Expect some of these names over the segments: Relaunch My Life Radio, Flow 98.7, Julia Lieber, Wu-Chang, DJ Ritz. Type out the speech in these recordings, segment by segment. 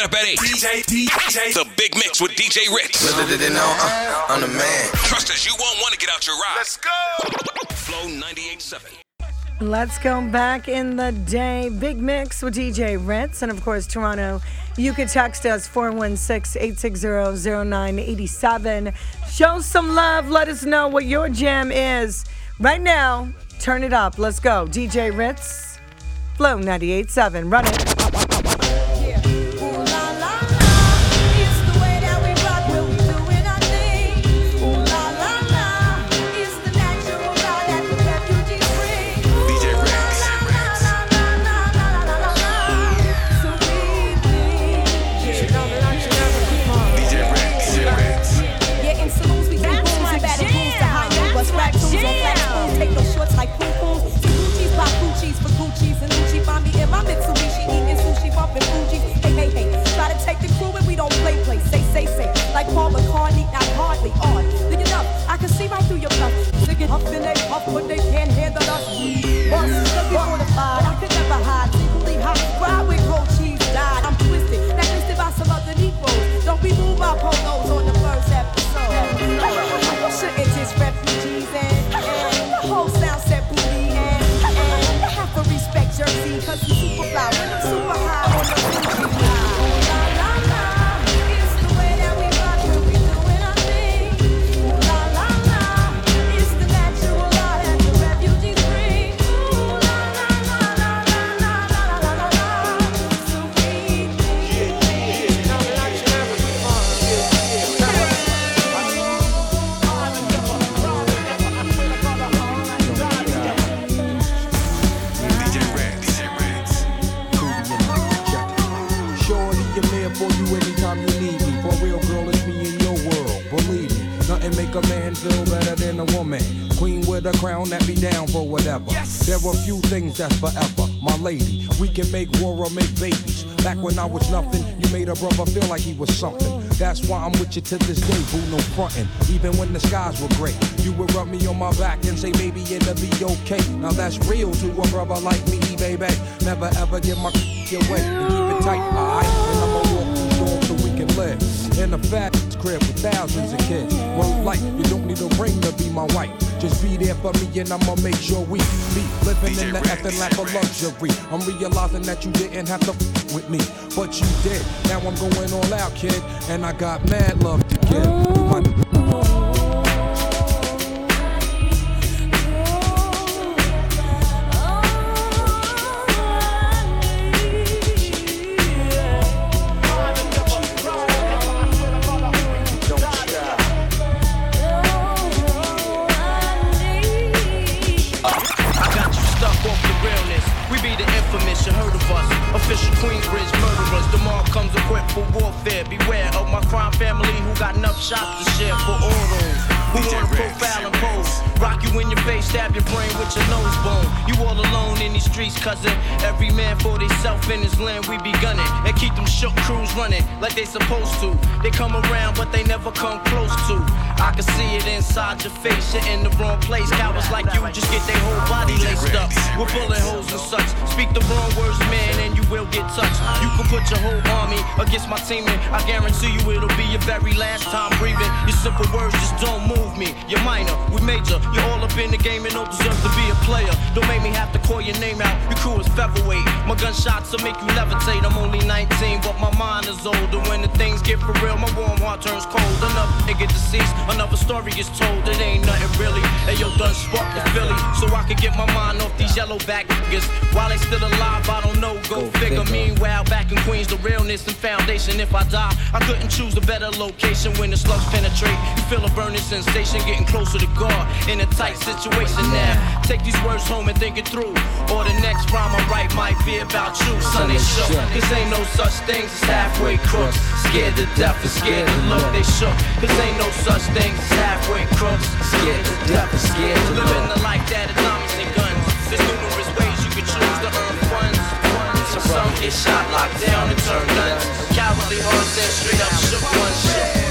coming up at 8. DJ. The Big Mix with DJ Ritz. I'm the man. Trust us, you won't want to get out your ride. Let's go. Flow 98.7. Let's go back in the day. Big Mix with DJ Ritz. And, of course, Toronto, you can text us 416-860-0987. Show some love. Let us know what your jam is. Right now, turn it up. Let's go. DJ Ritz, Flow 98.7. Run it. Make a man feel better than a woman. Queen with a crown that be down for whatever. Yes. There are few things that's forever. My lady, we can make war or make babies. Back when I was nothing, you made a brother feel like he was something. That's why I'm with you to this day, boo, no frontin'. Even when the skies were gray, you would rub me on my back and say, baby, it'll be okay. Now that's real to a brother like me, baby. Never ever give my away. And keep it tight, alright? And I'm gonna walk through the door so we can live. In a fat crib with thousands of kids. One life, you don't need a ring to be my wife. Just be there for me and I'ma make sure we be living in the effing lap of luxury. I'm realizing that you didn't have to with me, but you did. Now I'm going all out, kid, and I got mad love to give. Shops to share for all those who want to profile and pose. Rock you in your face, stab your brain with your nose bone. You all alone in these streets, cousin. Every man for theyself in his land, we be gunning. And keep them shook crews running like they supposed to. They come around, but they never come close to. I can see it inside your face, you're in the wrong place. Cowards like you just get their whole body laced up with bullet holes and such. Speak the wrong words, man, and you will get touched. You can put your whole army against my team, and I guarantee you it'll be your very last time breathing. Your simple words just don't move me. You're minor, we major. You're all up in the game and don't deserve to be a player. Don't make me have to call your name out. Your crew is featherweight. My gunshots will make you levitate. I'm only 19, but my mind is older. When the things get for real, my warm heart turns cold. Another nigga deceased, another story is told. It ain't nothing really. And yo, done sparked the Philly, so I can get my mind off these yellowback niggas. While they still alive, I don't know. Go figure. Meanwhile, back in Queens, the realness and foundation. If I die, I couldn't choose a better location. When the slugs penetrate, you feel a burning sensation, getting closer to God. In a tight situation now, take these words home and think it through. Or the next rhyme I write might be about you. Sunday shook, cause ain't no such things as halfway crooks. Scared to death and scared to look, they shook. Cause ain't no such things as halfway crooks. Scared to death and scared to look. Living the life that is zombies and guns. There's numerous ways you can choose to earn funds. Some get shot, locked down, and turn guns. Cowardly hearts and straight up shook one shit.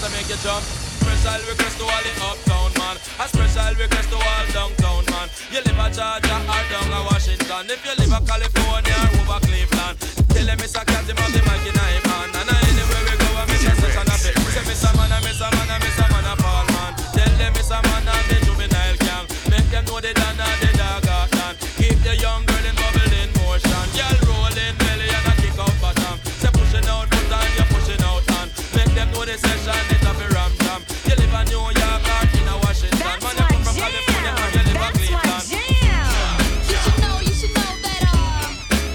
that I make you jump. Special request to all the uptown man, a special request to all downtown man. You live at Georgia or down at Washington, if you live at California or over Cleveland, tell them it's a cat him out the mic in a man. And anywhere we go I make a session of it. Say Mr. Man a fall man. Tell them Mr. Man and the juvenile gang, make them know they done and they dog out done. Keep the young girl in bubble in motion. Y'all rolling belly and a kick out bottom. Say pushing out foot and you're pushing out hand. Make them know the session it up a ram jam. You live in New York or in a Washington, that's man, you come from California and you live in Cleveland. You should know that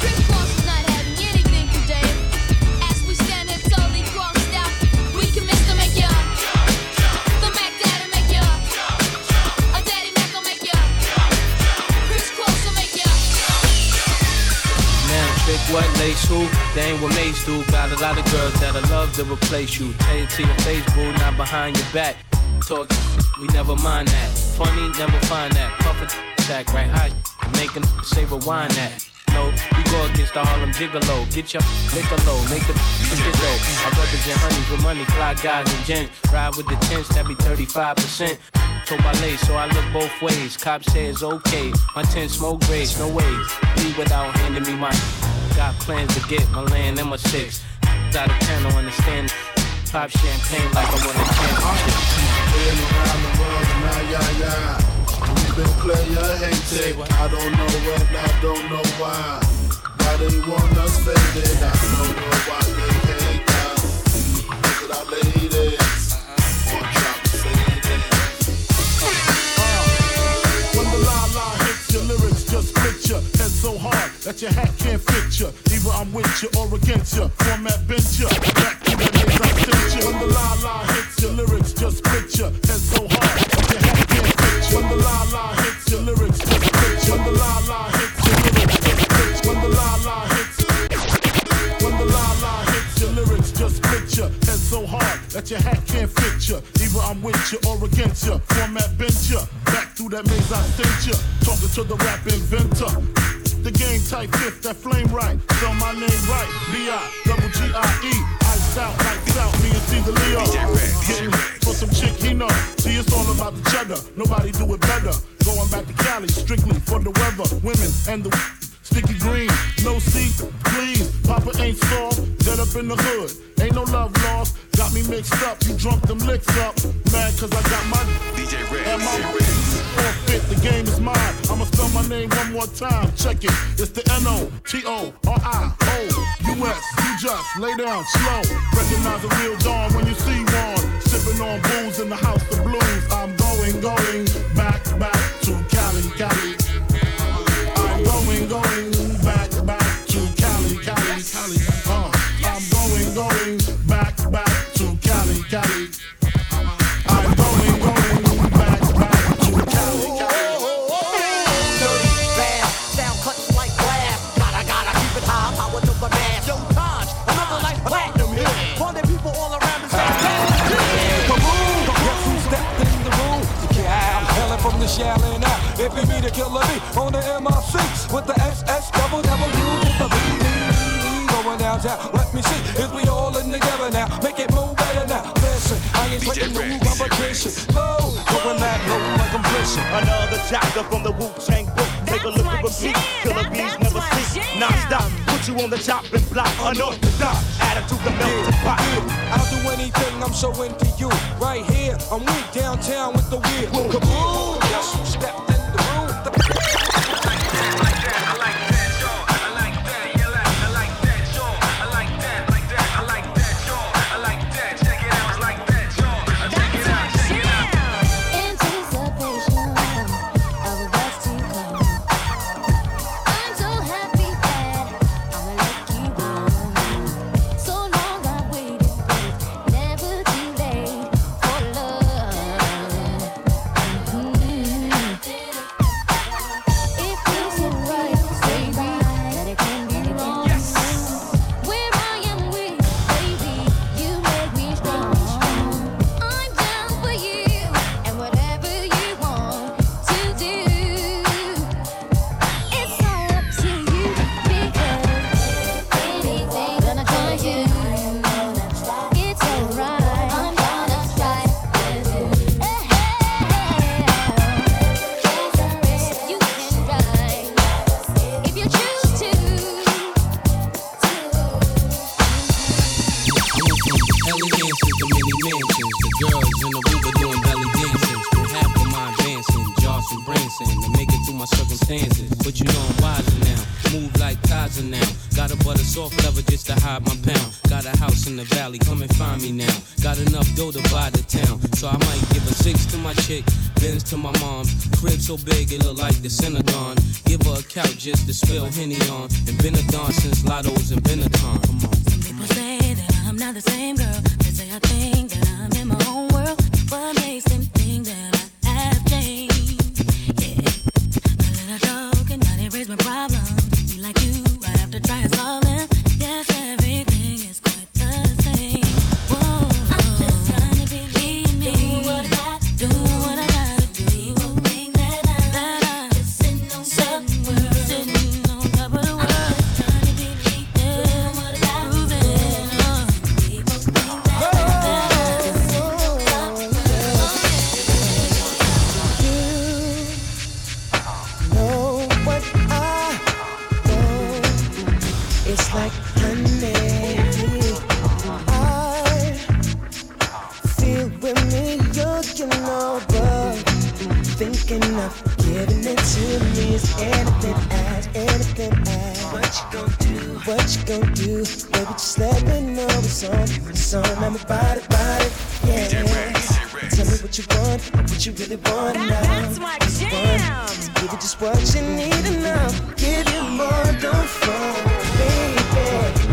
Christmas is not having anything today. As we stand here totally crossed out, we commit to make you the Mac Daddy make you a Daddy Mac will make you Chris Cross will make you. Now trick what lace who? They ain't what mates do. Got a lot of girls that'll love to replace you. Tell it to your face, boo, not behind your back. Talk, we never mind that. Funny, never find that. Puffin' sack, right high. Making say rewind that. No, we go against the Harlem Gigolo. Get your liquor low, make the shit low. I represent honeys with money, fly guys and gents. Ride with the tents, that be 35%. So I lay, so I look both ways. Cop says okay, my tent smoke grays, no ways. Leave without handing me my. Got plans to get my land and my six. Out of town, I understand. Pop champagne like I want to chant. We've been playing hectic. I don't know when, I don't know why. Now they want us faded. I don't know why they hate us. Look at our ladies. Watch out, ladies. When the la-la hits your lyrics, just picture. Head so hard that your hat can't fit you. Either I'm with you or against you. Format bent you. Back to the days I sent you. When the la-la hits your lyrics, just picture. Head so hard that your hat can't fit you. When the la-la hits your lyrics, just bitch. When the la-la hits your lyrics, just bitch. When the la-la hits, when the la-la hits your lyrics, just bitch. Head so hard that your hat can't fit you. Either I'm with you or against you. Format bent you. Back through that maze I sent you. Talking to the rap inventor. The game type fifth, that flame right. Spell my name right. B-I-double-G-I-E. Out, lights out, me and Cesar Leo. Getting for some chick, he know. See, it's all about the cheddar. Nobody do it better. Going back to Cali, strictly for the weather. Women and the sticky green. No seat, please. Papa ain't soft. Dead up in the hood. Ain't no love lost. Got me mixed up. You drunk them licks up. Mad cause I got my DJ Ritz and my forfeit. The game is mine. I'ma spell my name one more time. Check it. It's the N-O-T-O-R-I-O-U-S. You just lay down slow. Recognize a real dawn when you see one. Sipping on booze in the house of blues. I'm going back to Cali. I'm going back to Cali. I'm going back to Cali. I'm going back to Cali. Dirty bad, sound cuts like glass. Gotta keep it high, power to the mass. Yo, Taj, another like platinum hit. For the people all around the same time. Kaboom, guess who stepped in the room? The cow, hailing from the shallin' out. If you meet a killer B on the MIC with the SS double with the BD. Downtown. Let me see if we all in together now. Make it move better now. Listen, I ain't taking no competition. Low, going that low like I'm fishing. Another chapter from the Wu-Chang book. Take a look at the beat. Killer bees never sleep. Non-stop. Put you on the chopping block. Unorthodox. Attitude to melt the pot. I'll do anything. I'm so into you. Right here, I'm weak downtown with the weird. Kaboom! Yes, step in the room. but you know I'm wiser now. Move like Kaiser now. Got a butter soft leather just to hide my pound. Got a house in the valley, come and find me now. Got enough dough to buy the town. So I might give a six to my chick, Benz to my mom. Crib so big it look like the Synagogue. Give her a couch just to spill Henny on. And been a don since Lotto's and Benetton. Come on. Some people say that I'm not the same girl. They say I think that I'm in my own world. What makes them think that I have changed? Yeah. My little dog cannot erase my problems. Like you, I have to try and solve them. Yes, everything is quite the same. Whoa, I'm just trying to believe me. Do what I gotta do. Do the thing that I just sitting on top of the world. I'm just trying to believe what I gotta do. People think that I just sitting on top of the world. You know what I. It's like honey, I feel with me, you can know, but thinking of giving it to me is anything else. What you gon' do, baby, just let me know it's on, I'm about it, yeah. Tell me what you want, what you really want now. That's my jam. Just give it just what you need and I'll give you more, don't fall.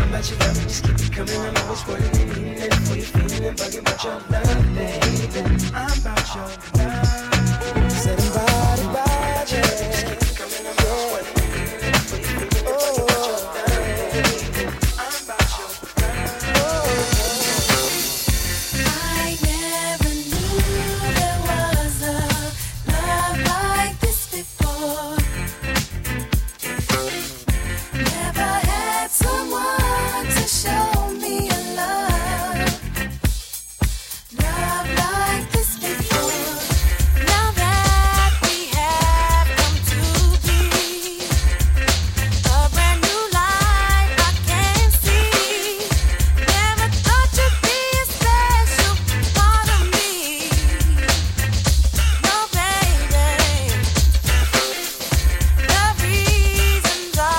About your love, just keep it coming. I'm always worried and needing it for your feeling and bugging about your love, baby. I'm about your love. Said I'm about it. Just keep it coming. I'm always worried and needing it for your feeling and bugging about your love, baby. I'm about your love. I never knew there was a love like this before. Never had someone. Show me a love like this before. Now that we have come to be a brand new life, I can see. Never thought you'd be a special part of me. No, baby, the reasons are because of you.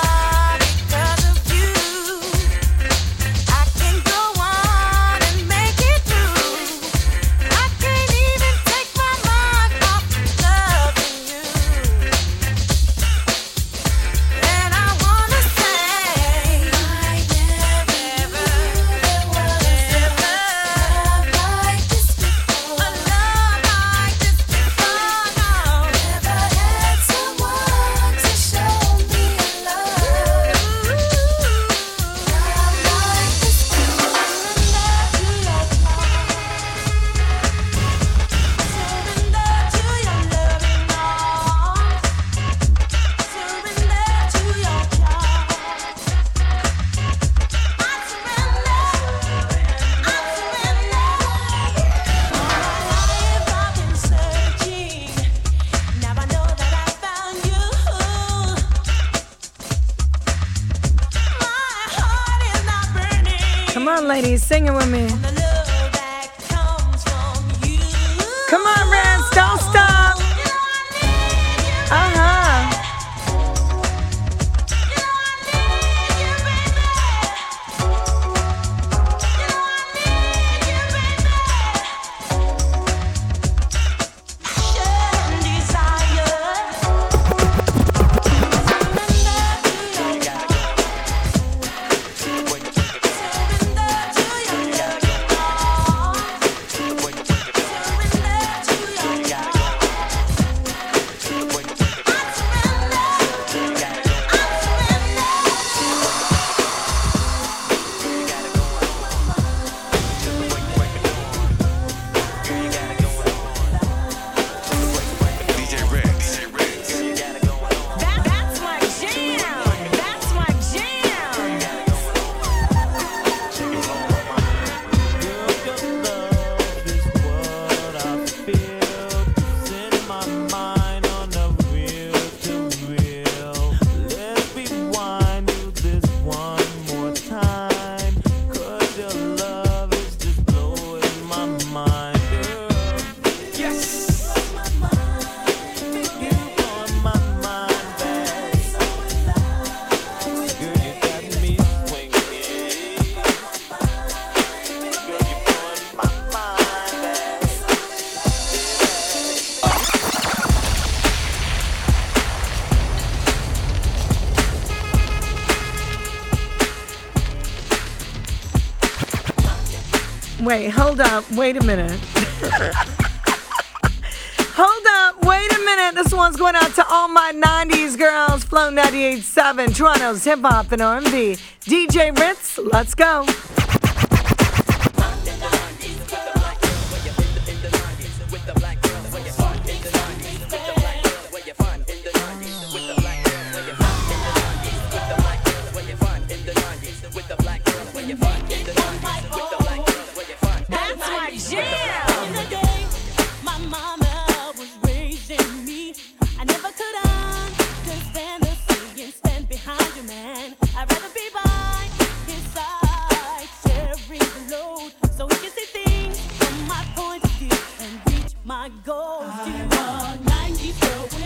Come on, ladies, sing it with me. Come on, Rance, don't stop. Wait, hold up. Wait a minute. Hold up. Wait a minute. This one's going out to all my 90s girls. Flow 98.7, Toronto's hip hop and R&B. DJ Ritz, let's go. My goals, I want 90s girl.